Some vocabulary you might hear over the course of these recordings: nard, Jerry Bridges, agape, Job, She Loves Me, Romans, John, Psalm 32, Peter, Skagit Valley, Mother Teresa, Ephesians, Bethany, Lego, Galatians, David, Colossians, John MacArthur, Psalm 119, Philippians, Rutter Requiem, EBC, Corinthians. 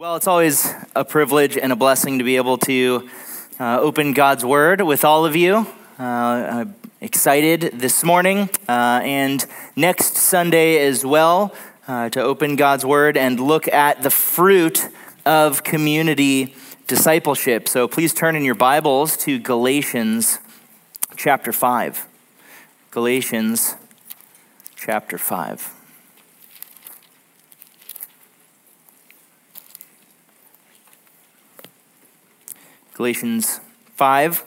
Well, it's always a privilege and a blessing to be able to open God's Word with all of you. I'm excited this morning and next Sunday as well to open God's Word and look at the fruit of community discipleship. So please turn in your Bibles to Galatians chapter 5. Galatians chapter 5. Galatians 5.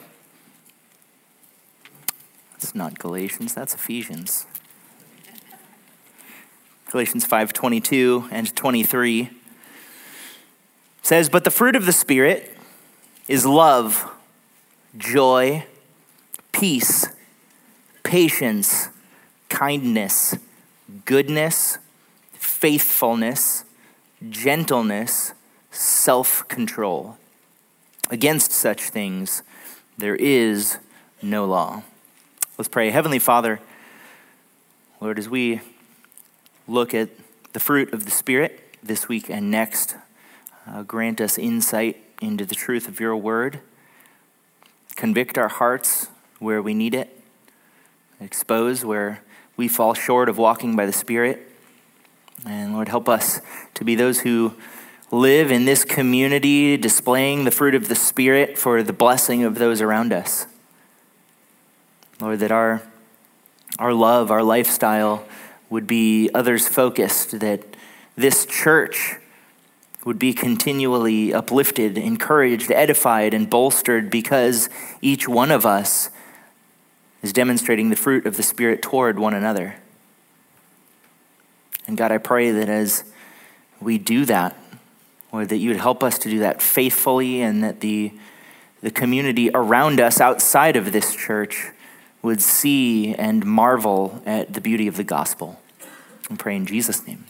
It's not Galatians, that's Ephesians. Galatians 5:22 and 23 says, "But the fruit of the Spirit is love, joy, peace, patience, kindness, goodness, faithfulness, gentleness, self-control. Against such things, there is no law." Let's pray. Heavenly Father, Lord, as we look at the fruit of the Spirit this week and next, grant us insight into the truth of your word. Convict our hearts where we need it. Expose where we fall short of walking by the Spirit. And Lord, help us to be those who live in this community, displaying the fruit of the Spirit for the blessing of those around us. Lord, that our love, our lifestyle would be others-focused, that this church would be continually uplifted, encouraged, edified, and bolstered because each one of us is demonstrating the fruit of the Spirit toward one another. And God, I pray that as we do that, Lord, that you would help us to do that faithfully, and that the community around us outside of this church would see and marvel at the beauty of the gospel. And pray in Jesus' name,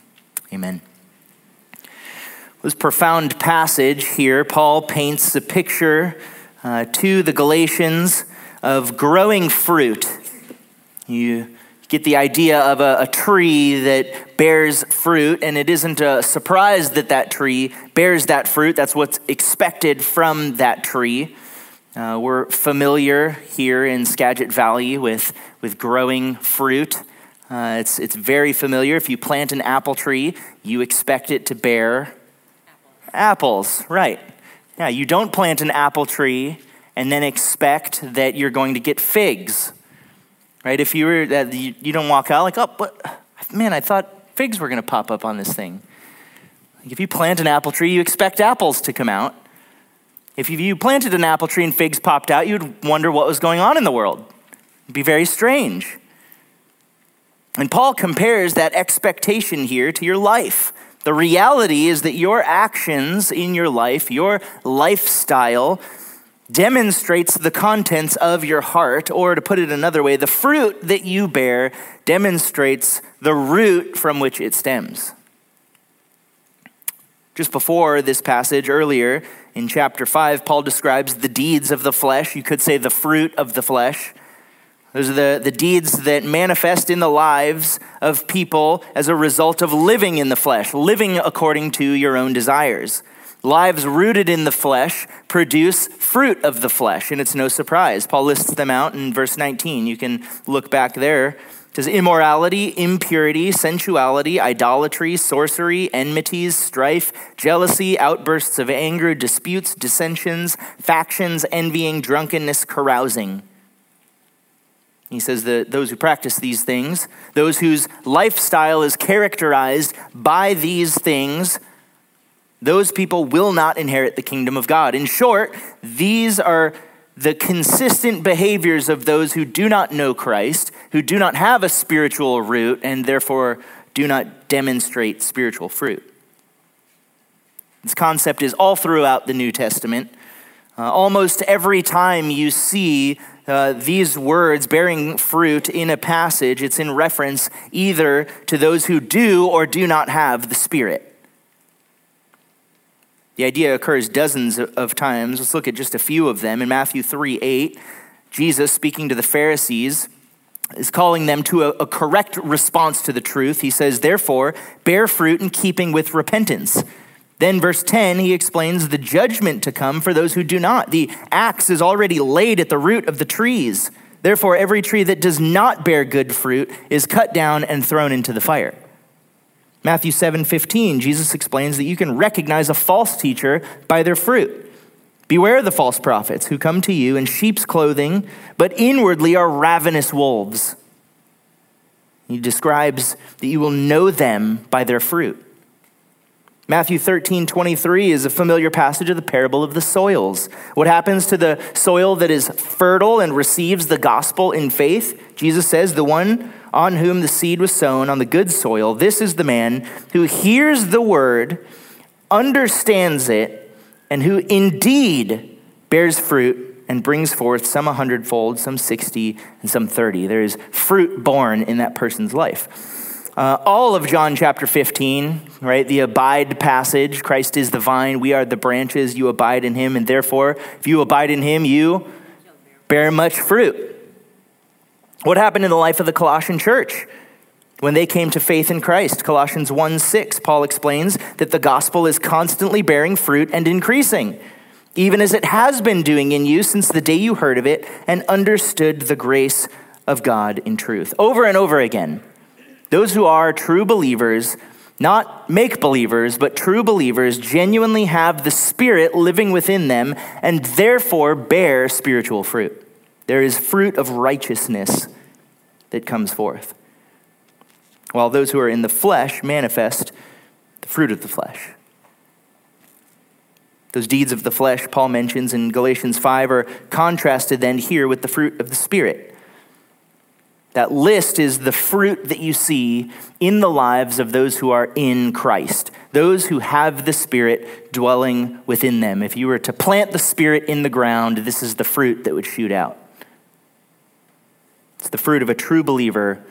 amen. This profound passage here, Paul paints a picture to the Galatians of growing fruit. You get the idea of a tree that bears fruit, and it isn't a surprise that that tree bears that fruit. That's what's expected from that tree. We're familiar here in Skagit Valley with growing fruit. It's very familiar. If you plant an apple tree, you expect it to bear apples, right? Now, you don't plant an apple tree and then expect that you're going to get figs. Right? If you were, you don't walk out like, "Oh, but man, I thought figs were going to pop up on this thing." If you plant an apple tree, you expect apples to come out. If you planted an apple tree and figs popped out, you'd wonder what was going on in the world. It'd be very strange. And Paul compares that expectation here to your life. The reality is that your actions in your life, your lifestyle, demonstrates the contents of your heart, or to put it another way, the fruit that you bear demonstrates the root from which it stems. Just before this passage earlier in chapter 5, Paul describes the deeds of the flesh. You could say the fruit of the flesh. Those are the deeds that manifest in the lives of people as a result of living in the flesh, living according to your own desires. Lives rooted in the flesh produce fruit of the flesh, and it's no surprise. Paul lists them out in verse 19. You can look back there. It says, "Immorality, impurity, sensuality, idolatry, sorcery, enmities, strife, jealousy, outbursts of anger, disputes, dissensions, factions, envying, drunkenness, carousing." He says that those who practice these things, those whose lifestyle is characterized by these things, those people will not inherit the kingdom of God. In short, these are the consistent behaviors of those who do not know Christ, who do not have a spiritual root, and therefore do not demonstrate spiritual fruit. This concept is all throughout the New Testament. Almost every time you see these words bearing fruit in a passage, it's in reference either to those who do or do not have the Spirit. The idea occurs dozens of times. Let's look at just a few of them. In Matthew 3:8, Jesus, speaking to the Pharisees, is calling them to a correct response to the truth. He says, "Therefore, bear fruit in keeping with repentance. Then verse 10, he explains the judgment to come for those who do not. The axe is already laid at the root of the trees. Therefore, every tree that does not bear good fruit is cut down and thrown into the fire. Matthew 7:15, Jesus explains that you can recognize a false teacher by their fruit. Beware the false prophets who come to you in sheep's clothing, but inwardly are ravenous wolves. He describes that you will know them by their fruit. Matthew 13:23 is a familiar passage of the parable of the soils. What happens to the soil that is fertile and receives the gospel in faith? Jesus says, the one on whom the seed was sown on the good soil, this is the man who hears the word, understands it, and who indeed bears fruit and brings forth some 100-fold, some 60, and some 30. There is fruit born in that person's life. All of John chapter 15, right? The abide passage, Christ is the vine, we are the branches, you abide in him, and therefore, if you abide in him, you bear much fruit. What happened in the life of the Colossian church when they came to faith in Christ? Colossians 1:6, Paul explains that the gospel is constantly bearing fruit and increasing, even as it has been doing in you since the day you heard of it and understood the grace of God in truth. Over and over again, those who are true believers, not make believers, but true believers, genuinely have the Spirit living within them and therefore bear spiritual fruit. There is fruit of righteousness that comes forth, while those who are in the flesh manifest the fruit of the flesh. Those deeds of the flesh Paul mentions in Galatians 5 are contrasted then here with the fruit of the Spirit. That list is the fruit that you see in the lives of those who are in Christ, those who have the Spirit dwelling within them. If you were to plant the Spirit in the ground, this is the fruit that would shoot out. It's the fruit of a true believer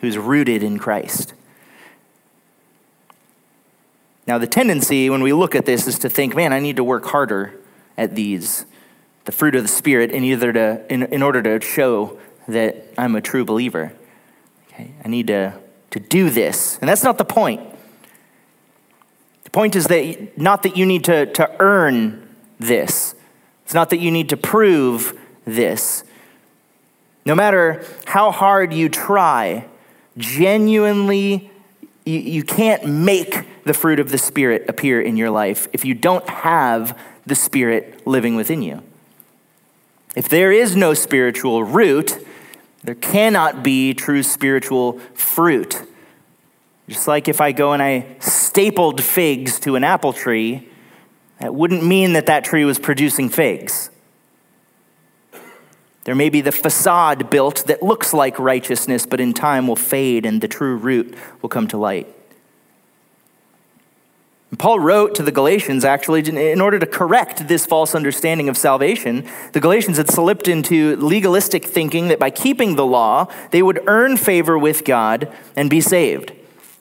who's rooted in Christ. Now, the tendency when we look at this is to think, man, I need to work harder at these, the fruit of the Spirit, in order to show that I'm a true believer. Okay, I need to do this. And that's not the point. The point is that not that you need to earn this. It's not that you need to prove this. No matter how hard you try, genuinely, you can't make the fruit of the Spirit appear in your life if you don't have the Spirit living within you. If there is no spiritual root, there cannot be true spiritual fruit. Just like if I go and I stapled figs to an apple tree, that wouldn't mean that tree was producing figs. There may be the facade built that looks like righteousness, but in time will fade and the true root will come to light. Paul wrote to the Galatians, actually, in order to correct this false understanding of salvation. The Galatians had slipped into legalistic thinking that by keeping the law, they would earn favor with God and be saved.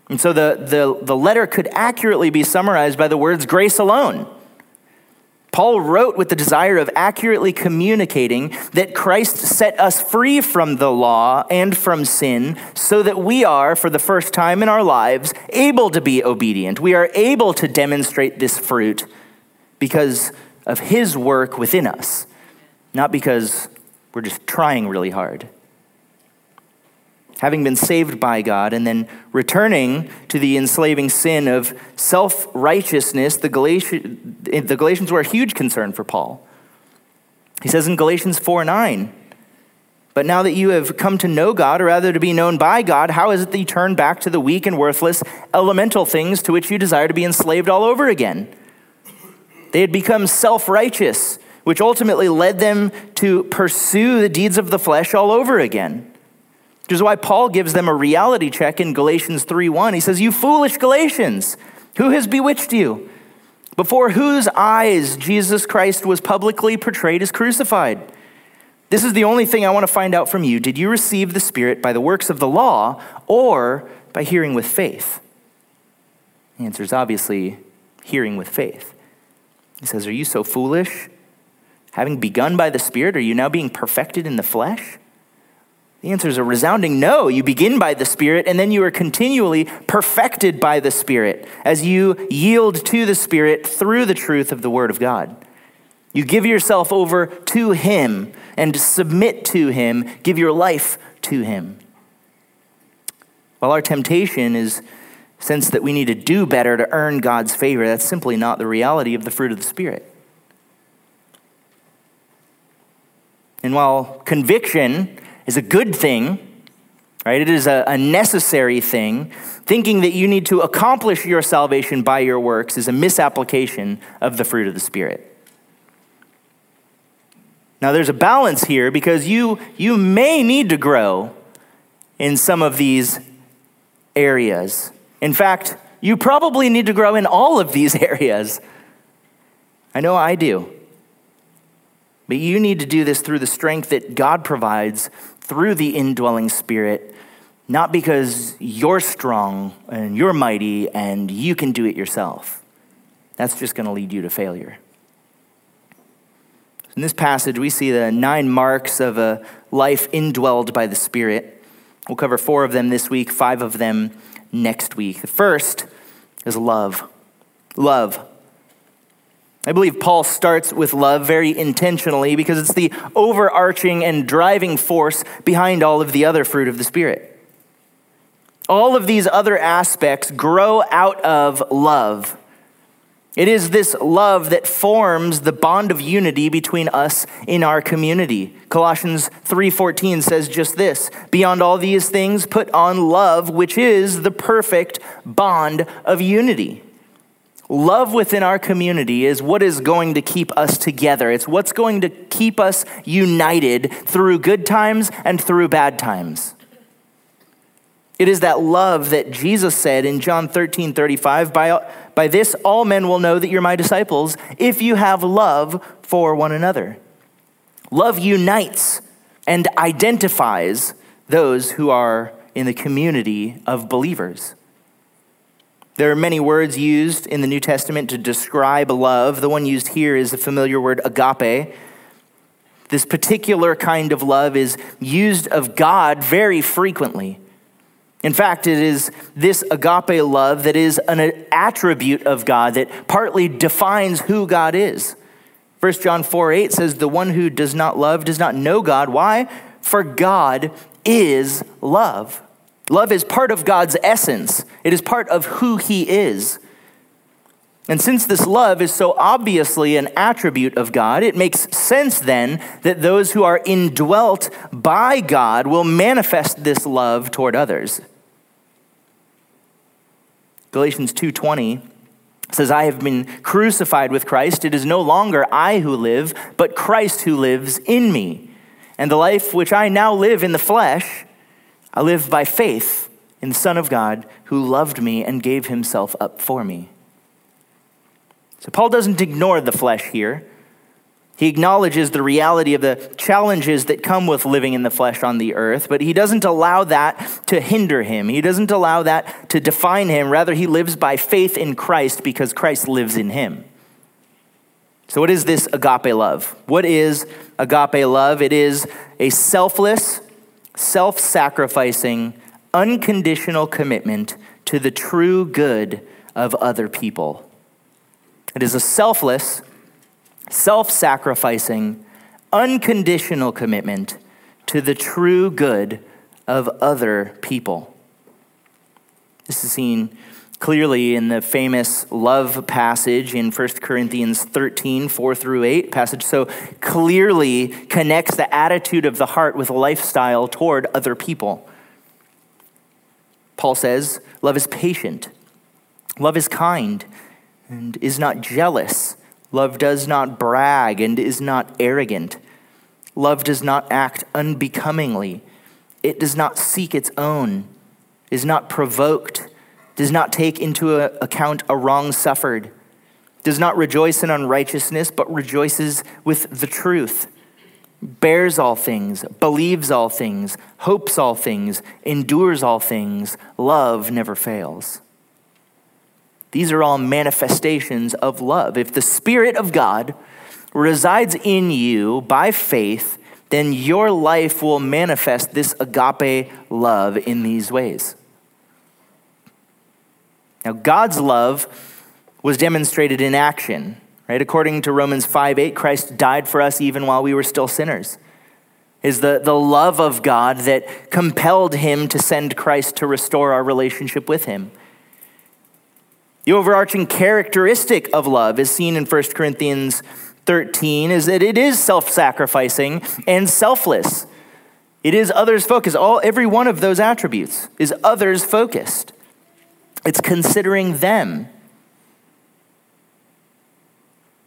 And so the letter could accurately be summarized by the words, grace alone. Paul wrote with the desire of accurately communicating that Christ set us free from the law and from sin so that we are, for the first time in our lives, able to be obedient. We are able to demonstrate this fruit because of his work within us, not because we're just trying really hard. Having been saved by God and then returning to the enslaving sin of self-righteousness, the Galatians were a huge concern for Paul. He says in Galatians 4:9, but now that you have come to know God, or rather to be known by God, how is it that you turn back to the weak and worthless elemental things to which you desire to be enslaved all over again? They had become self-righteous, which ultimately led them to pursue the deeds of the flesh all over again. Which is why Paul gives them a reality check in Galatians 3:1. He says, you foolish Galatians, who has bewitched you? Before whose eyes Jesus Christ was publicly portrayed as crucified. This is the only thing I want to find out from you. Did you receive the Spirit by the works of the law or by hearing with faith? The answer is obviously hearing with faith. He says, are you so foolish? Having begun by the Spirit, are you now being perfected in the flesh? The answer is a resounding no. You begin by the Spirit, and then you are continually perfected by the Spirit as you yield to the Spirit through the truth of the Word of God. You give yourself over to Him and submit to Him, give your life to Him. While our temptation is sense that we need to do better to earn God's favor, that's simply not the reality of the fruit of the Spirit. And while conviction is a good thing, right? It is a necessary thing. Thinking that you need to accomplish your salvation by your works is a misapplication of the fruit of the Spirit. Now there's a balance here because you may need to grow in some of these areas. In fact, you probably need to grow in all of these areas. I know I do. But you need to do this through the strength that God provides through the indwelling Spirit, not because you're strong and you're mighty and you can do it yourself. That's just going to lead you to failure. In this passage, we see the 9 marks of a life indwelled by the Spirit. We'll cover 4 of them this week, 5 of them next week. The first is love. Love. I believe Paul starts with love very intentionally because it's the overarching and driving force behind all of the other fruit of the Spirit. All of these other aspects grow out of love. It is this love that forms the bond of unity between us in our community. Colossians 3:14 says just this, "Beyond all these things, put on love, which is the perfect bond of unity." Love within our community is what is going to keep us together. It's what's going to keep us united through good times and through bad times. It is that love that Jesus said in John 13:35, by this all men will know that you're my disciples if you have love for one another. Love unites and identifies those who are in the community of believers. There are many words used in the New Testament to describe love. The one used here is the familiar word agape. This particular kind of love is used of God very frequently. In fact, it is this agape love that is an attribute of God that partly defines who God is. 1 John 4:8 says, "The one who does not love does not know God." Why? For God is love. Love is part of God's essence. It is part of who He is. And since this love is so obviously an attribute of God, it makes sense then that those who are indwelt by God will manifest this love toward others. Galatians 2:20 says, "I have been crucified with Christ. It is no longer I who live, but Christ who lives in me. And the life which I now live in the flesh, I live by faith in the Son of God who loved me and gave Himself up for me." So Paul doesn't ignore the flesh here. He acknowledges the reality of the challenges that come with living in the flesh on the earth, but he doesn't allow that to hinder him. He doesn't allow that to define him. Rather, he lives by faith in Christ because Christ lives in him. So what is this agape love? What is agape love? It is a selfless, self-sacrificing, unconditional commitment to the true good of other people. It is a selfless, self-sacrificing, unconditional commitment to the true good of other people. This is seen clearly in the famous love passage in 1 Corinthians 13, 4 through 8. Passage so clearly connects the attitude of the heart with a lifestyle toward other people. Paul says, "Love is patient. Love is kind and is not jealous. Love does not brag and is not arrogant. Love does not act unbecomingly. It does not seek its own, is not provoked, does not take into account a wrong suffered, does not rejoice in unrighteousness, but rejoices with the truth, bears all things, believes all things, hopes all things, endures all things. Love never fails." These are all manifestations of love. If the Spirit of God resides in you by faith, then your life will manifest this agape love in these ways. Now, God's love was demonstrated in action, right? According to Romans 5:8, Christ died for us even while we were still sinners. Is the love of God that compelled him to send Christ to restore our relationship with him. The overarching characteristic of love is seen in 1 Corinthians 13 is that it is self-sacrificing and selfless. It is others-focused. Every one of those attributes is others-focused. It's considering them.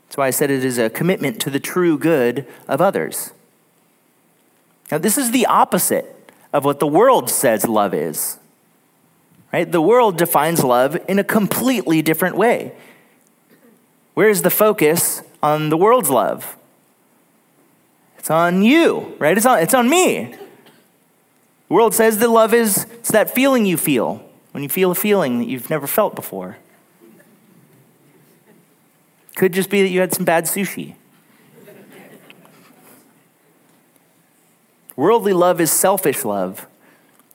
That's why I said it is a commitment to the true good of others. Now, this is the opposite of what the world says love is, right? The world defines love in a completely different way. Where is the focus on the world's love? It's on you, right? It's on me. The world says that love is, it's that feeling you feel when you feel a feeling that you've never felt before. Could just be that you had some bad sushi. Worldly love is selfish love.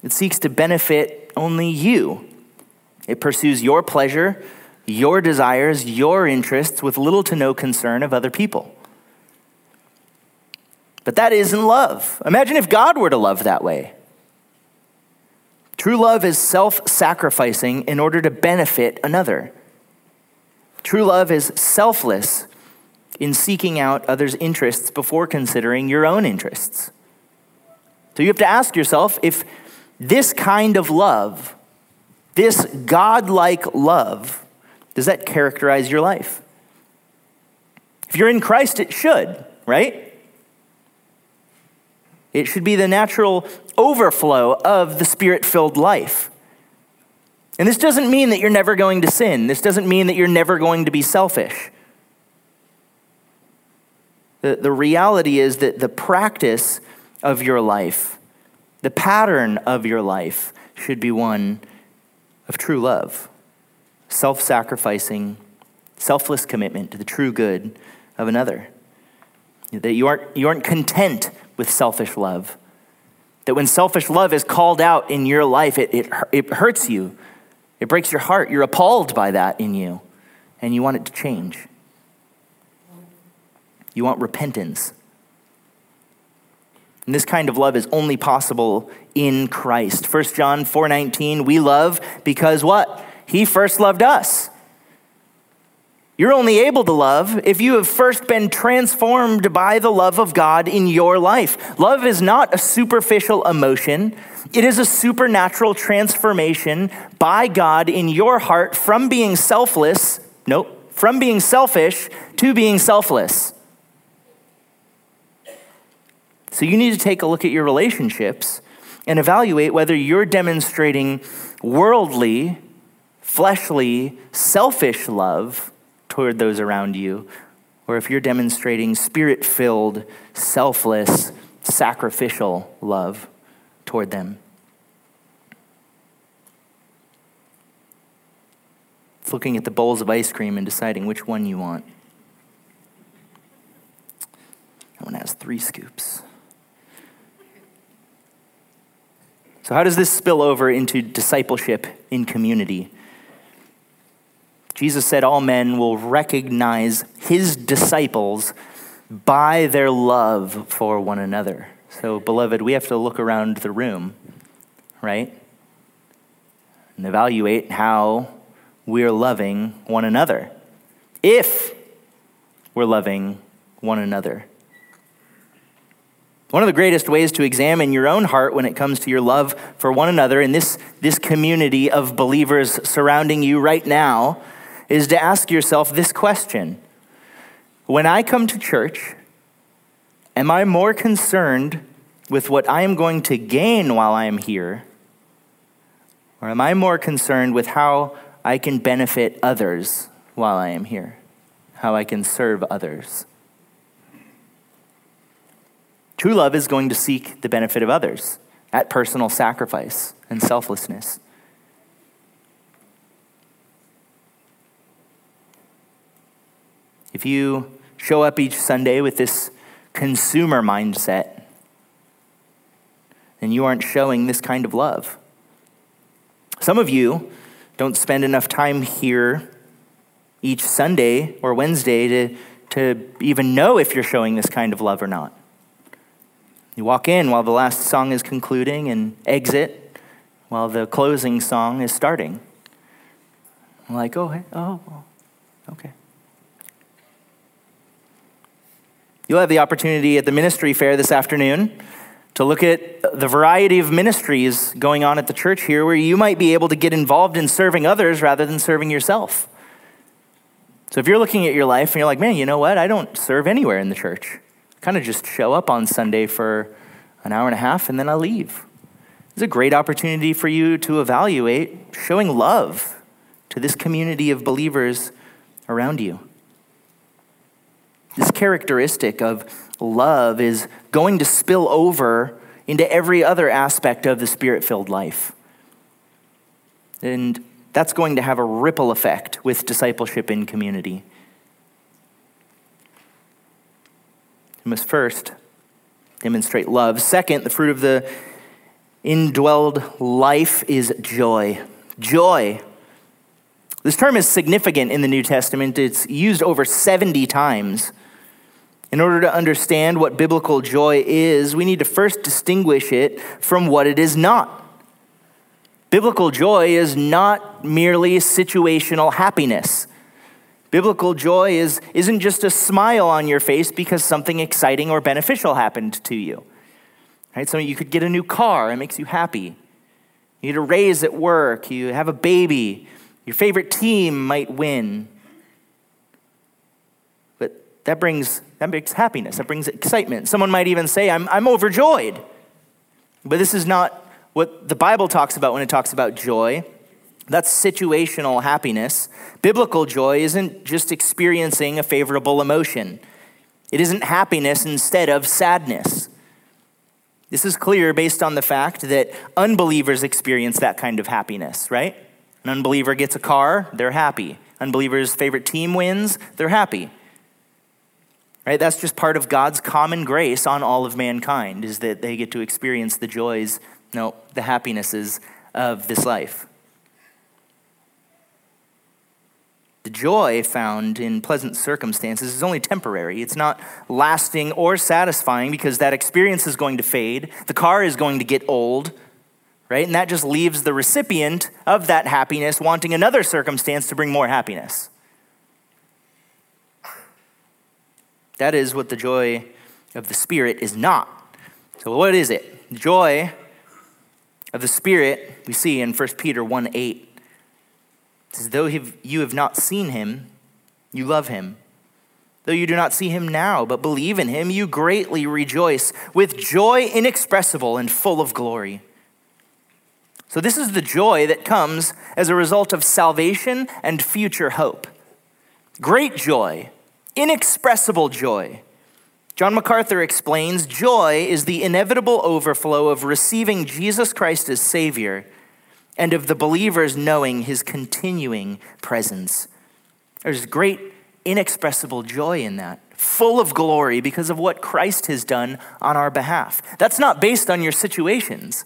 It seeks to benefit only you. It pursues your pleasure, your desires, your interests with little to no concern of other people. But that isn't love. Imagine if God were to love that way. True love is self-sacrificing in order to benefit another. True love is selfless in seeking out others' interests before considering your own interests. So you have to ask yourself if this kind of love, this God-like love, does that characterize your life? If you're in Christ, it should, right? It should be the natural overflow of the Spirit-filled life. And this doesn't mean that you're never going to sin. This doesn't mean that you're never going to be selfish. The reality is that the practice of your life, the pattern of your life, should be one of true love, self-sacrificing, selfless commitment to the true good of another. That you aren't content with selfish love. That when selfish love is called out in your life, it hurts you. It breaks your heart. You're appalled by that in you, and you want it to change. You want repentance. And this kind of love is only possible in Christ. 1 John 4:19, we love because what? He first loved us. You're only able to love if you have first been transformed by the love of God in your life. Love is not a superficial emotion. It is a supernatural transformation by God in your heart from being selfish to being selfless. So you need to take a look at your relationships and evaluate whether you're demonstrating worldly, fleshly, selfish love toward those around you, or if you're demonstrating Spirit-filled, selfless, sacrificial love toward them. It's looking at the bowls of ice cream and deciding which one you want. That one has 3 scoops. So how does this spill over into discipleship in community? Jesus said all men will recognize his disciples by their love for one another. So, beloved, we have to look around the room, right? And evaluate how we're loving one another. If we're loving one another. One of the greatest ways to examine your own heart when it comes to your love for one another in this community of believers surrounding you right now is to ask yourself this question. When I come to church, am I more concerned with what I am going to gain while I am here? Or am I more concerned with how I can benefit others while I am here? How I can serve others? True love is going to seek the benefit of others at personal sacrifice and selflessness. If you show up each Sunday with this consumer mindset, and you aren't showing this kind of love. Some of you don't spend enough time here each Sunday or Wednesday to even know if you're showing this kind of love or not. You walk in while the last song is concluding and exit while the closing song is starting. I'm like, okay. You'll have the opportunity at the ministry fair this afternoon to look at the variety of ministries going on at the church here where you might be able to get involved in serving others rather than serving yourself. So if you're looking at your life and you're like, man, you know what? I don't serve anywhere in the church. I kind of just show up on Sunday for an hour and a half and then I leave. It's a great opportunity for you to evaluate showing love to this community of believers around you. This characteristic of love is going to spill over into every other aspect of the Spirit-filled life. And that's going to have a ripple effect with discipleship in community. You must first demonstrate love. Second, the fruit of the indwelled life is joy. Joy. This term is significant in the New Testament. It's used over 70 times. In order to understand what biblical joy is, we need to first distinguish it from what it is not. Biblical joy is not merely situational happiness. Biblical joy isn't just a smile on your face because something exciting or beneficial happened to you. Right? So you could get a new car, it makes you happy. You get a raise at work, you have a baby. Your favorite team might win. But that brings happiness. That brings excitement. Someone might even say, I'm overjoyed. But this is not what the Bible talks about when it talks about joy. That's situational happiness. Biblical joy isn't just experiencing a favorable emotion. It isn't happiness instead of sadness. This is clear based on the fact that unbelievers experience that kind of happiness, right? An unbeliever gets a car, they're happy. Unbeliever's favorite team wins, they're happy. Right? That's just part of God's common grace on all of mankind, is that they get to experience the the happinesses of this life. The joy found in pleasant circumstances is only temporary. It's not lasting or satisfying because that experience is going to fade. The car is going to get old. Right? And that just leaves the recipient of that happiness wanting another circumstance to bring more happiness. That is what the joy of the Spirit is not. So what is it? Joy of the Spirit we see in 1 Peter 1:8. It's as though you have not seen him, you love him. Though you do not see him now, but believe in him, you greatly rejoice with joy inexpressible and full of glory. So this is the joy that comes as a result of salvation and future hope. Great joy, inexpressible joy. John MacArthur explains, joy is the inevitable overflow of receiving Jesus Christ as Savior and of the believers knowing his continuing presence. There's great inexpressible joy in that, full of glory because of what Christ has done on our behalf. That's not based on your situations.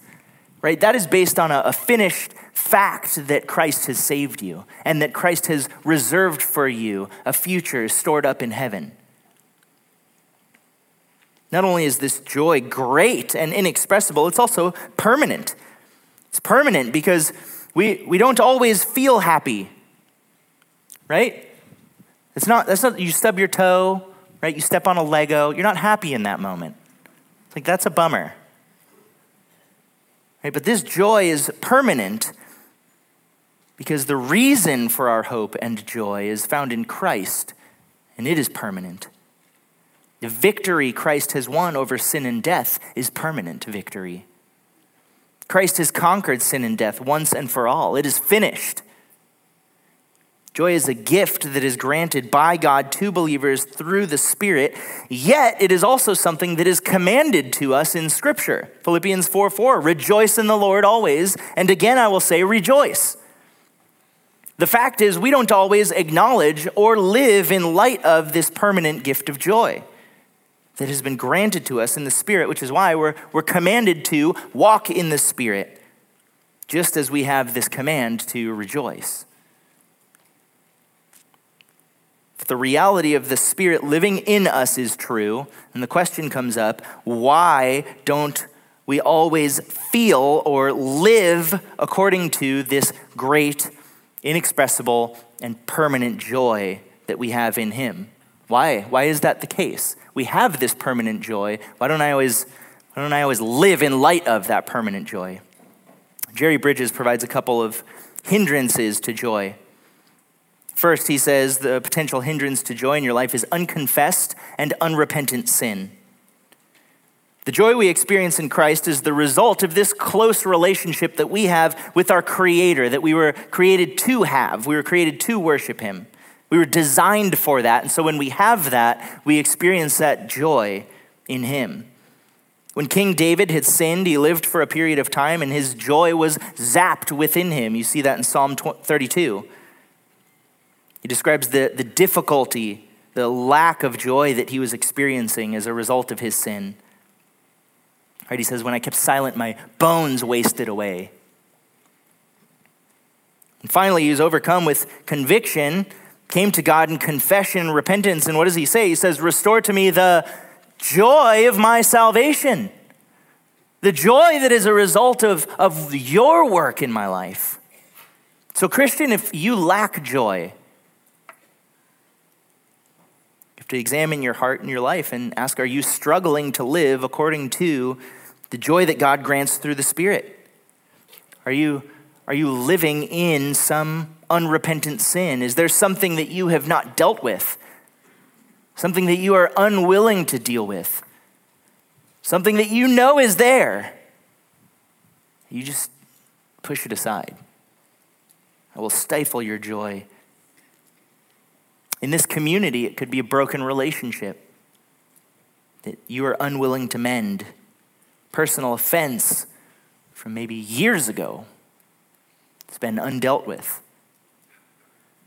Right? That is based on a finished fact that Christ has saved you and that Christ has reserved for you a future stored up in heaven. Not only is this joy great and inexpressible, it's also permanent. It's permanent because we don't always feel happy, right? That's not you stub your toe, right? You step on a Lego. You're not happy in that moment. It's like, that's a bummer. Right, but this joy is permanent because the reason for our hope and joy is found in Christ, and it is permanent. The victory Christ has won over sin and death is permanent victory. Christ has conquered sin and death once and for all. It is finished. Joy is a gift that is granted by God to believers through the Spirit, yet it is also something that is commanded to us in Scripture. Philippians 4:4, rejoice in the Lord always, and again I will say rejoice. The fact is we don't always acknowledge or live in light of this permanent gift of joy. that has been granted to us in the Spirit, which is why we're commanded to walk in the Spirit, just as we have this command to rejoice. If the reality of the Spirit living in us is true, and the question comes up, why don't we always feel or live according to this great, inexpressible, and permanent joy that we have in him? Why? Why is that the case? We have this permanent joy. Why don't I always live in light of that permanent joy? Jerry Bridges provides a couple of hindrances to joy. First, he says the potential hindrance to joy in your life is unconfessed and unrepentant sin. The joy we experience in Christ is the result of this close relationship that we have with our Creator, that we were created to have. We were created to worship him. We were designed for that. And so when we have that, we experience that joy in him. When King David had sinned, he lived for a period of time and his joy was zapped within him. You see that in Psalm 32. He describes the difficulty, the lack of joy that he was experiencing as a result of his sin. Right? He says, when I kept silent, my bones wasted away. And finally, he was overcome with conviction, came to God in confession, repentance, and what does he say? He says, restore to me the joy of my salvation, the joy that is a result of your work in my life. So Christian, if you lack joy, you have to examine your heart and your life and ask, are you struggling to live according to the joy that God grants through the Spirit? Are you living in some unrepentant sin? Is there something that you have not dealt with? Something that you are unwilling to deal with? Something that you know is there? You just push it aside. I will stifle your joy. In this community, it could be a broken relationship that you are unwilling to mend. Personal offense from maybe years ago. It's been undealt with.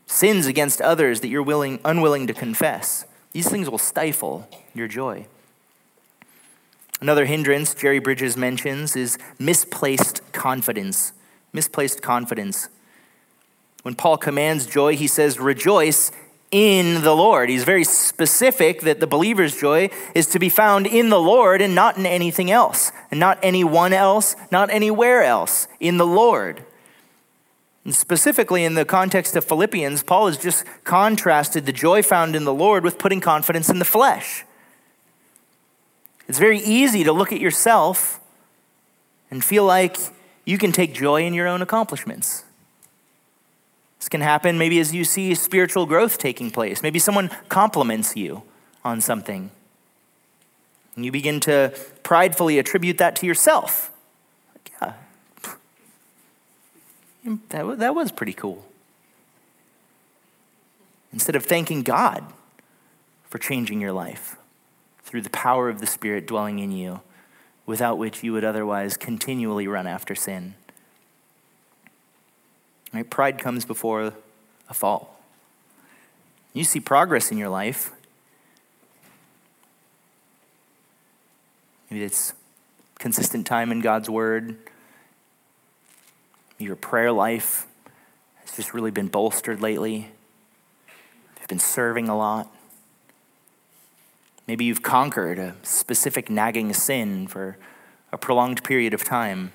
Sins against others that you're unwilling to confess. These things will stifle your joy. Another hindrance Jerry Bridges mentions is misplaced confidence. Misplaced confidence. When Paul commands joy, he says, rejoice in the Lord. He's very specific that the believer's joy is to be found in the Lord and not in anything else, and not anyone else, not anywhere else, in the Lord. And specifically in the context of Philippians, Paul has just contrasted the joy found in the Lord with putting confidence in the flesh. It's very easy to look at yourself and feel like you can take joy in your own accomplishments. This can happen maybe as you see spiritual growth taking place. Maybe someone compliments you on something, and you begin to pridefully attribute that to yourself. Like, yeah. That was pretty cool. Instead of thanking God for changing your life through the power of the Spirit dwelling in you, without which you would otherwise continually run after sin. Right? Pride comes before a fall. You see progress in your life. Maybe it's consistent time in God's word. Your prayer life has just really been bolstered lately. You've been serving a lot. Maybe you've conquered a specific nagging sin for a prolonged period of time.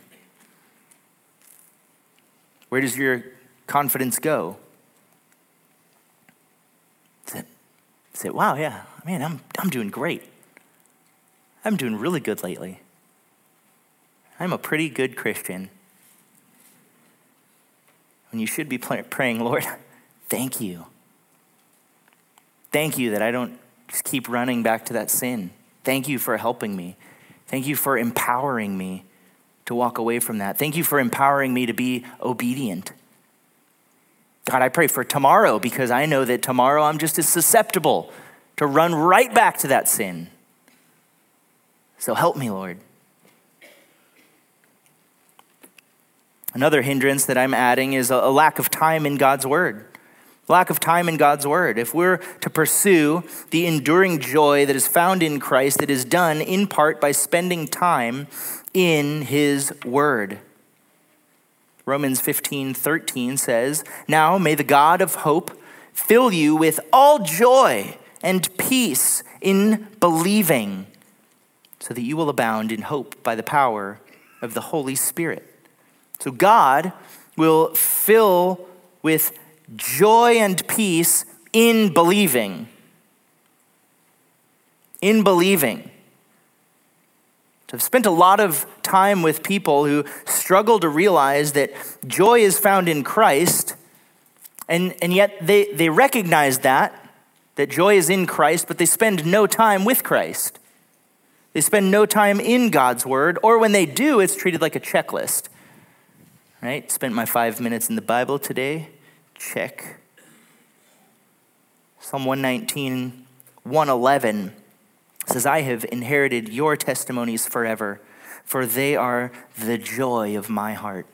Where does your confidence go? Is it wow, yeah, man, I'm doing great. I'm doing really good lately. I'm a pretty good Christian. And you should be praying, Lord, thank you. Thank you that I don't just keep running back to that sin. Thank you for helping me. Thank you for empowering me to walk away from that. Thank you for empowering me to be obedient. God, I pray for tomorrow, because I know that tomorrow I'm just as susceptible to run right back to that sin. So help me, Lord. Another hindrance that I'm adding is a lack of time in God's word. lack of time in God's word. If we're to pursue the enduring joy that is found in Christ, that is done in part by spending time in his word. Romans 15:13 says, "Now may the God of hope fill you with all joy and peace in believing, so that you will abound in hope by the power of the Holy Spirit." So God will fill with joy and peace in believing. In believing. So I've spent a lot of time with people who struggle to realize that joy is found in Christ, and yet they recognize that joy is in Christ, but they spend no time with Christ. They spend no time in God's word, or when they do, it's treated like a checklist. Right? Spent my 5 minutes in the Bible today. Check. Psalm 119, 111 says, "I have inherited your testimonies forever, for they are the joy of my heart."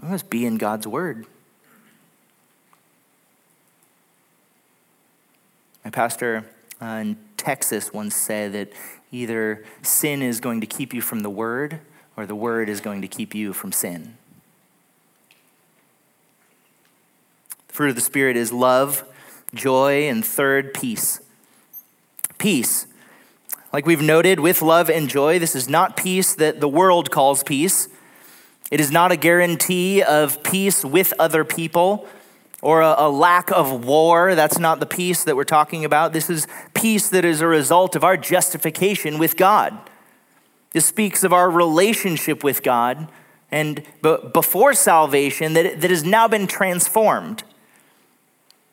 We must be in God's word. My pastor in Texas once said that either sin is going to keep you from the word, or the word is going to keep you from sin. The fruit of the Spirit is love, joy, and third, peace. Peace. Like we've noted, with love and joy, this is not peace that the world calls peace. It is not a guarantee of peace with other people or a lack of war. That's not the peace that we're talking about. This is peace that is a result of our justification with God. This speaks of our relationship with God and before salvation that has now been transformed.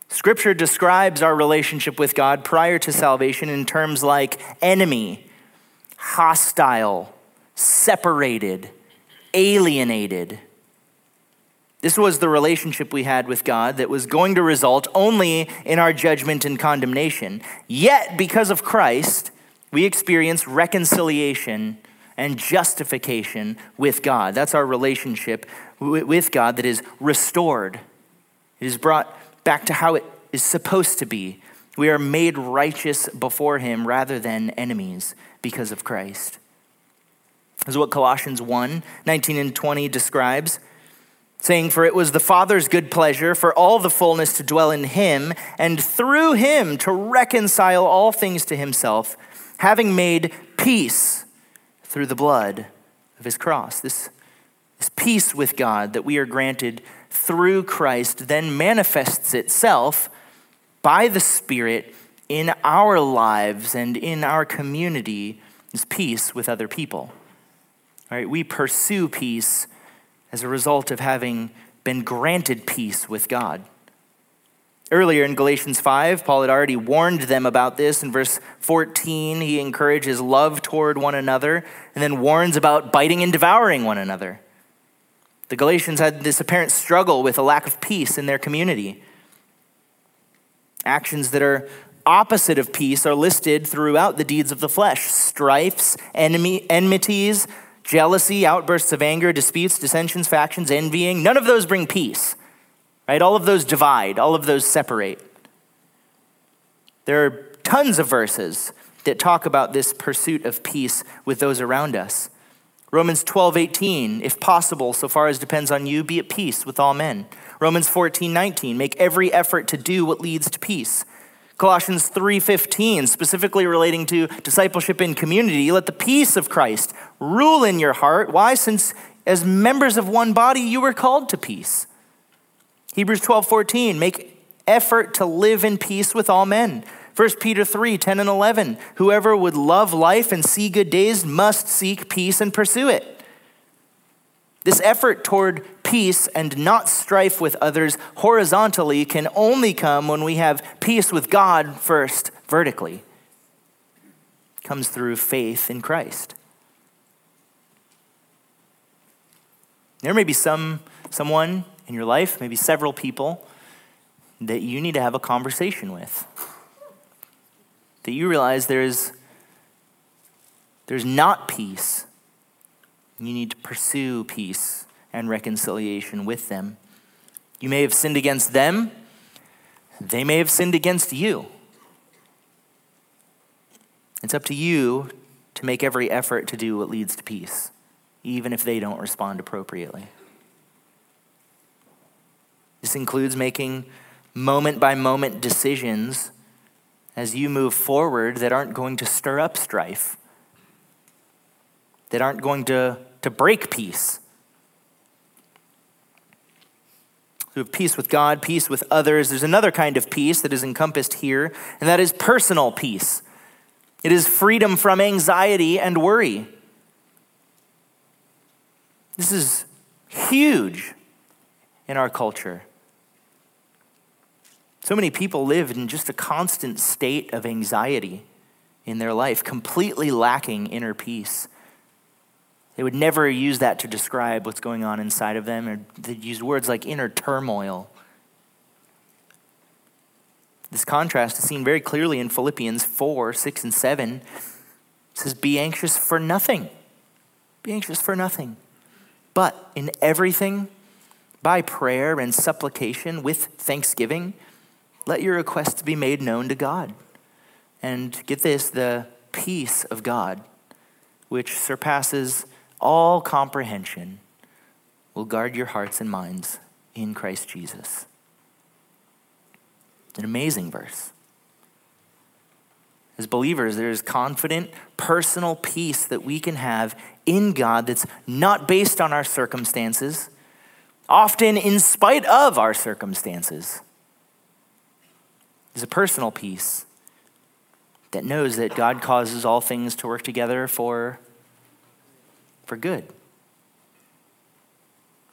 Scripture describes our relationship with God prior to salvation in terms like enemy, hostile, separated, alienated. This was the relationship we had with God that was going to result only in our judgment and condemnation. Yet, because of Christ, we experience reconciliation and justification with God. That's our relationship with God that is restored. It is brought back to how it is supposed to be. We are made righteous before him rather than enemies because of Christ. This is what Colossians 1:19 and 20 describes, saying, "For it was the Father's good pleasure for all the fullness to dwell in him, and through him to reconcile all things to himself, having made peace through the blood of his cross." This peace with God that we are granted through Christ then manifests itself by the Spirit in our lives and in our community as peace with other people. All right, we pursue peace as a result of having been granted peace with God. Earlier in Galatians 5, Paul had already warned them about this. In verse 14, he encourages love toward one another and then warns about biting and devouring one another. The Galatians had this apparent struggle with a lack of peace in their community. Actions that are opposite of peace are listed throughout the deeds of the flesh: strifes, enmities, jealousy, outbursts of anger, disputes, dissensions, factions, envying. None of those bring peace. Right? All of those divide, all of those separate. There are tons of verses that talk about this pursuit of peace with those around us. Romans 12:18, "If possible, so far as depends on you, be at peace with all men." Romans 14:19, "Make every effort to do what leads to peace." Colossians 3:15, specifically relating to discipleship in community, "Let the peace of Christ rule in your heart." Why? Since as members of one body, you were called to peace. Hebrews 12:14, "Make effort to live in peace with all men." 1 Peter 3:10 and 11, "Whoever would love life and see good days must seek peace and pursue it." This effort toward peace and not strife with others horizontally can only come when we have peace with God first vertically. It comes through faith in Christ. There may be someone in your life, maybe several people, that you need to have a conversation with. That you realize there's not peace. You need to pursue peace and reconciliation with them. You may have sinned against them. They may have sinned against you. It's up to you to make every effort to do what leads to peace, even if they don't respond appropriately. This includes making moment-by-moment decisions as you move forward that aren't going to stir up strife, that aren't going to break peace. We have peace with God, peace with others. There's another kind of peace that is encompassed here, and that is personal peace. It is freedom from anxiety and worry. This is huge in our culture. So many people live in just a constant state of anxiety in their life, completely lacking inner peace. They would never use that to describe what's going on inside of them, or they'd use words like inner turmoil. This contrast is seen very clearly in Philippians 4, 6, and 7. It says, be anxious for nothing. Be anxious for nothing. But in everything, by prayer and supplication with thanksgiving, let your requests be made known to God. And get this, the peace of God, which surpasses all comprehension, will guard your hearts and minds in Christ Jesus. An amazing verse. As believers, there is confident, personal peace that we can have in God that's not based on our circumstances, often in spite of our circumstances. There's a personal peace that knows that God causes all things to work together for good,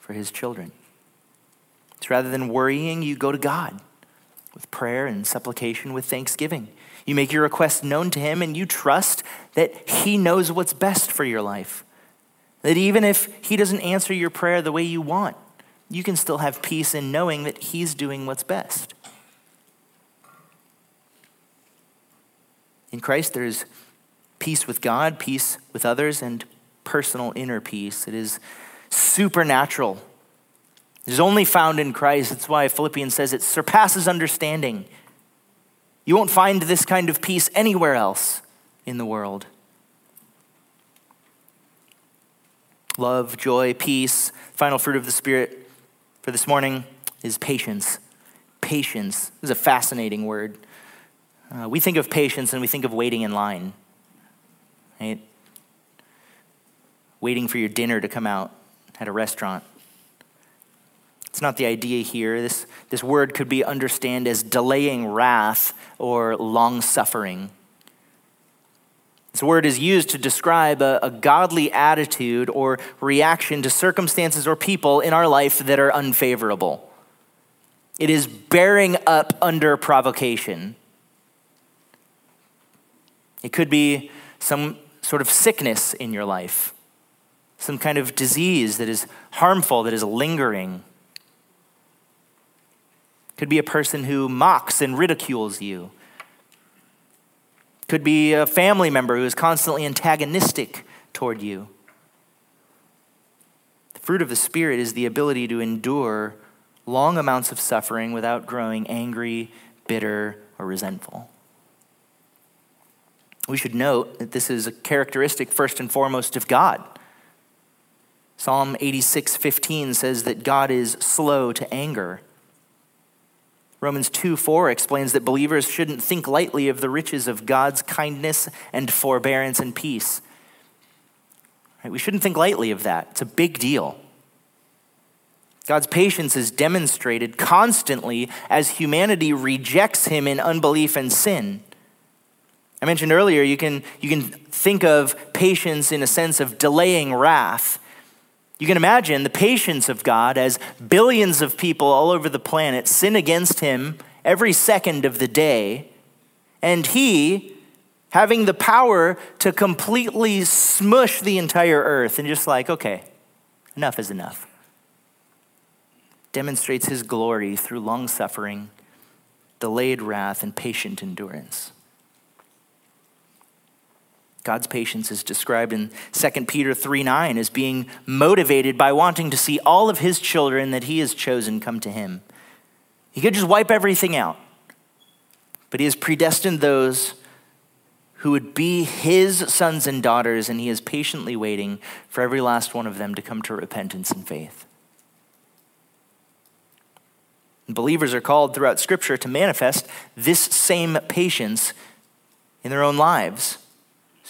for his children. So rather than worrying, you go to God with prayer and supplication with thanksgiving. You make your request known to him and you trust that he knows what's best for your life. That even if he doesn't answer your prayer the way you want, you can still have peace in knowing that he's doing what's best. In Christ, there is peace with God, peace with others, and personal inner peace. It is supernatural. It is only found in Christ. That's why Philippians says it surpasses understanding. You won't find this kind of peace anywhere else in the world. Love, joy, peace, final fruit of the Spirit for this morning is patience. Patience is a fascinating word. We think of patience and we think of waiting in line, right? Waiting for your dinner to come out at a restaurant. It's not the idea here. This word could be understood as delaying wrath or long-suffering. This word is used to describe a godly attitude or reaction to circumstances or people in our life that are unfavorable. It is bearing up under provocation. It could be some sort of sickness in your life, some kind of disease that is harmful, that is lingering. Could be a person who mocks and ridicules you. Could be a family member who is constantly antagonistic toward you. The fruit of the Spirit is the ability to endure long amounts of suffering without growing angry, bitter, or resentful. We should note that this is a characteristic first and foremost of God. Psalm 86:15 says that God is slow to anger. Romans 2:4 explains that believers shouldn't think lightly of the riches of God's kindness and forbearance and peace. Right? We shouldn't think lightly of that. It's a big deal. God's patience is demonstrated constantly as humanity rejects him in unbelief and sin. I mentioned earlier, you can think of patience in a sense of delaying wrath. You can imagine the patience of God as billions of people all over the planet sin against him every second of the day, and he having the power to completely smush the entire earth and just like, okay, enough is enough. Demonstrates his glory through long suffering, delayed wrath, and patient endurance. God's patience is described in 2 Peter 3:9 as being motivated by wanting to see all of his children that he has chosen come to him. He could just wipe everything out, but he has predestined those who would be his sons and daughters, and he is patiently waiting for every last one of them to come to repentance and faith. And believers are called throughout Scripture to manifest this same patience in their own lives.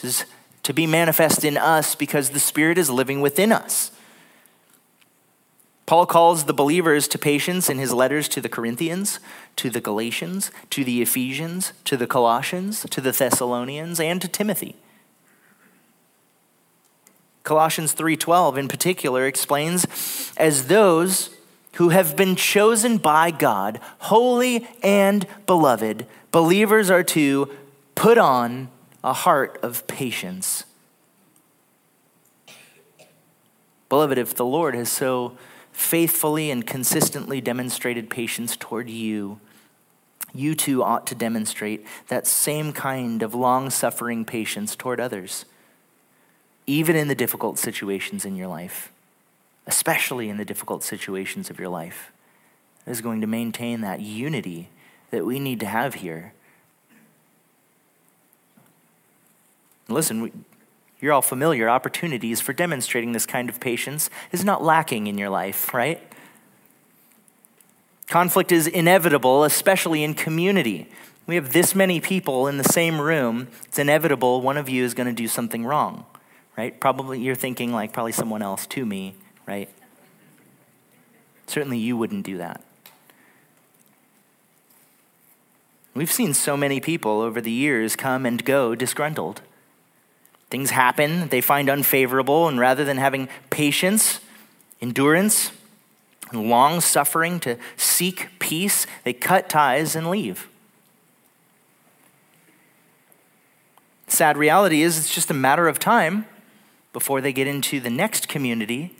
This is to be manifest in us because the Spirit is living within us. Paul calls the believers to patience in his letters to the Corinthians, to the Galatians, to the Ephesians, to the Colossians, to the Thessalonians, and to Timothy. Colossians 3:12 in particular explains, as those who have been chosen by God, holy and beloved, believers are to put on a heart of patience. Beloved, if the Lord has so faithfully and consistently demonstrated patience toward you, you too ought to demonstrate that same kind of long-suffering patience toward others, even in the difficult situations in your life, especially in the difficult situations of your life. It is going to maintain that unity that we need to have here. Listen, you're all familiar. Opportunities for demonstrating this kind of patience is not lacking in your life, right? Conflict is inevitable, especially in community. We have this many people in the same room. It's inevitable one of you is going to do something wrong, right? Probably you're thinking like probably someone else to me, right? Certainly you wouldn't do that. We've seen so many people over the years come and go disgruntled. Things happen, they find unfavorable, and rather than having patience, endurance, and long suffering to seek peace, they cut ties and leave. Sad reality is it's just a matter of time before they get into the next community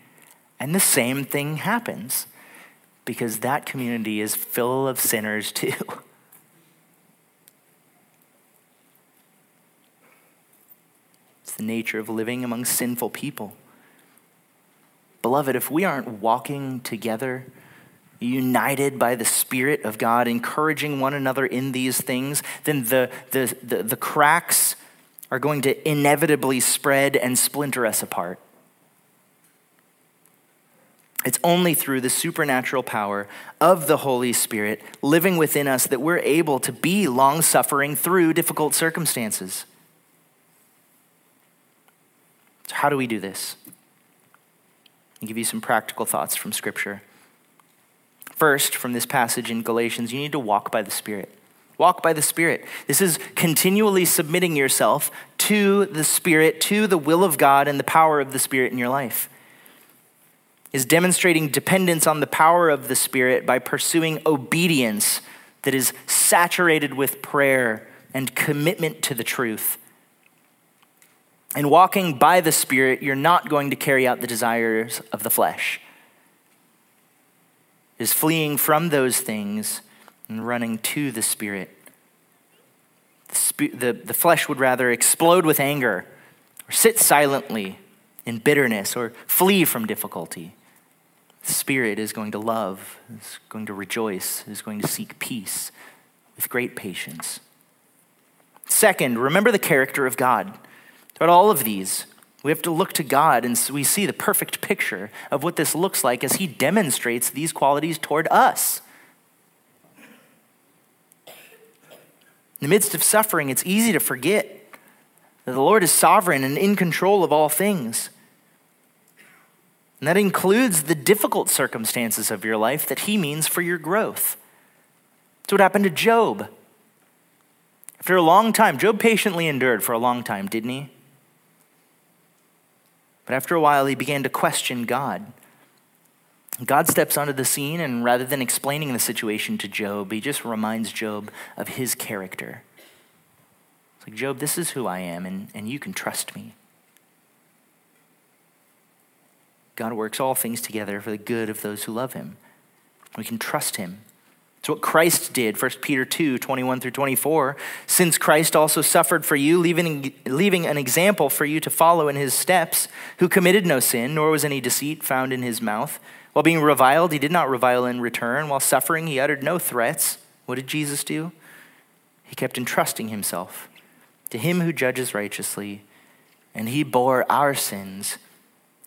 and the same thing happens because that community is full of sinners too. The nature of living among sinful people. Beloved, if we aren't walking together, united by the Spirit of God, encouraging one another in these things, then the cracks are going to inevitably spread and splinter us apart. It's only through the supernatural power of the Holy Spirit living within us that we're able to be long-suffering through difficult circumstances. So how do we do this? I'll give you some practical thoughts from Scripture. First, from this passage in Galatians, you need to walk by the Spirit. Walk by the Spirit. This is continually submitting yourself to the Spirit, to the will of God and the power of the Spirit in your life. Is demonstrating dependence on the power of the Spirit by pursuing obedience that is saturated with prayer and commitment to the truth. And walking by the Spirit, you're not going to carry out the desires of the flesh. It is fleeing from those things and running to the Spirit. The flesh would rather explode with anger or sit silently in bitterness or flee from difficulty. The Spirit is going to love, is going to rejoice, is going to seek peace with great patience. Second, remember the character of God. But all of these, we have to look to God and we see the perfect picture of what this looks like as he demonstrates these qualities toward us. In the midst of suffering, it's easy to forget that the Lord is sovereign and in control of all things. And that includes the difficult circumstances of your life that he means for your growth. That's what happened to Job. After a long time, Job patiently endured for a long time, didn't he? But after a while, he began to question God. God steps onto the scene, and rather than explaining the situation to Job, he just reminds Job of his character. It's like, Job, this is who I am, and you can trust me. God works all things together for the good of those who love him. We can trust him. It's what Christ did, 1 Peter 2, 21 through 24. Since Christ also suffered for you, leaving an example for you to follow in his steps, who committed no sin, nor was any deceit found in his mouth. While being reviled, he did not revile in return. While suffering, he uttered no threats. What did Jesus do? He kept entrusting himself to him who judges righteously, and he bore our sins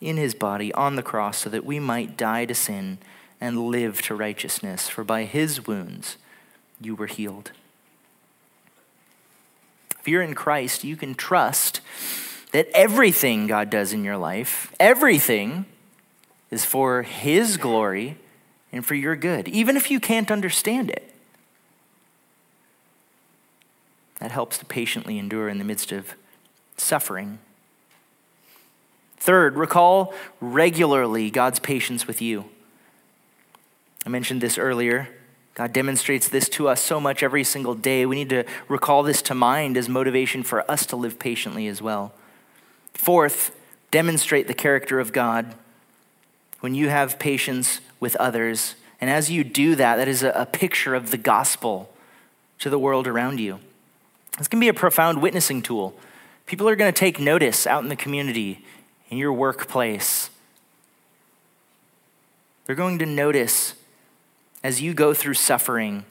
in his body on the cross so that we might die to sin and live to righteousness, for by his wounds you were healed. If you're in Christ, you can trust that everything God does in your life, everything is for his glory and for your good, even if you can't understand it. That helps to patiently endure in the midst of suffering. Third, recall regularly God's patience with you. I mentioned this earlier. God demonstrates this to us so much every single day. We need to recall this to mind as motivation for us to live patiently as well. Fourth, demonstrate the character of God when you have patience with others. And as you do that, that is a picture of the gospel to the world around you. This can be a profound witnessing tool. People are going to take notice out in the community, in your workplace. They're going to notice as you go through suffering,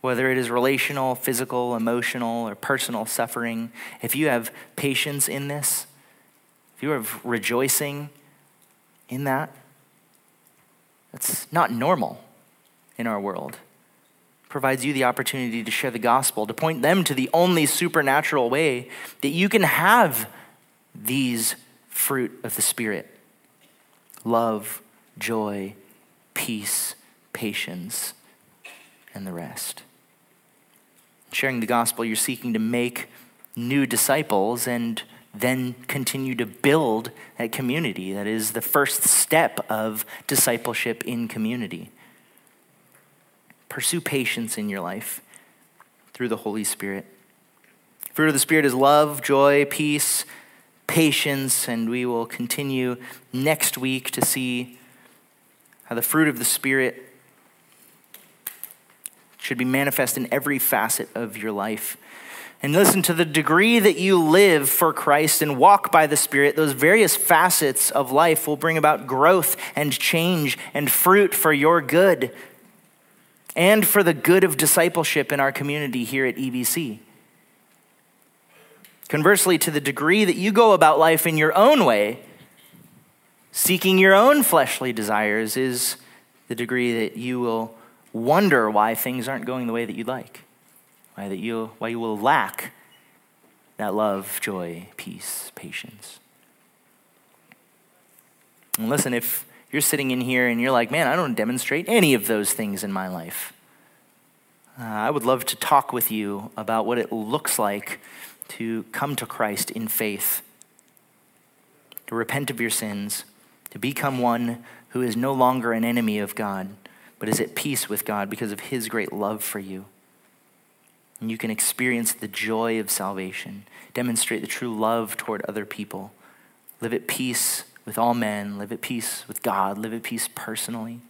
whether it is relational, physical, emotional, or personal suffering, if you have patience in this, if you have rejoicing in that, that's not normal in our world. It provides you the opportunity to share the gospel, to point them to the only supernatural way that you can have these fruit of the Spirit: love, joy, peace, patience, and the rest. Sharing the gospel, you're seeking to make new disciples and then continue to build that community. That is the first step of discipleship in community. Pursue patience in your life through the Holy Spirit. Fruit of the Spirit is love, joy, peace, patience, and we will continue next week to see how the fruit of the Spirit should be manifest in every facet of your life. And listen, to the degree that you live for Christ and walk by the Spirit, those various facets of life will bring about growth and change and fruit for your good and for the good of discipleship in our community here at EBC. Conversely, to the degree that you go about life in your own way, seeking your own fleshly desires, is the degree that you will wonder why things aren't going the way that you'd like, why you will lack that love, joy, peace, patience. And listen, if you're sitting in here and you're like, man, I don't demonstrate any of those things in my life, I would love to talk with you about what it looks like to come to Christ in faith, to repent of your sins, to become one who is no longer an enemy of God, but is at peace with God because of his great love for you. And you can experience the joy of salvation, demonstrate the true love toward other people, live at peace with all men, live at peace with God, live at peace personally,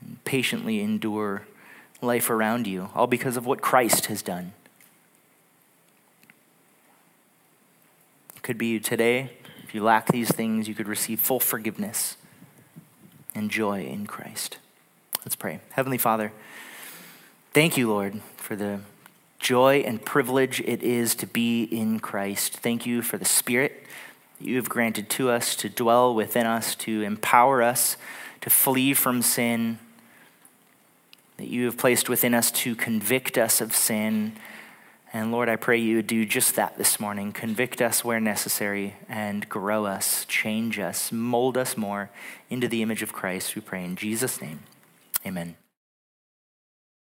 and patiently endure life around you, all because of what Christ has done. Could be today. If you lack these things, you could receive full forgiveness and joy in Christ. Let's pray. Heavenly Father, thank you, Lord, for the joy and privilege it is to be in Christ. Thank you for the Spirit that you have granted to us to dwell within us, to empower us to flee from sin, that you have placed within us to convict us of sin. And Lord, I pray you would do just that this morning. Convict us where necessary and grow us, change us, mold us more into the image of Christ, we pray in Jesus' name. Amen.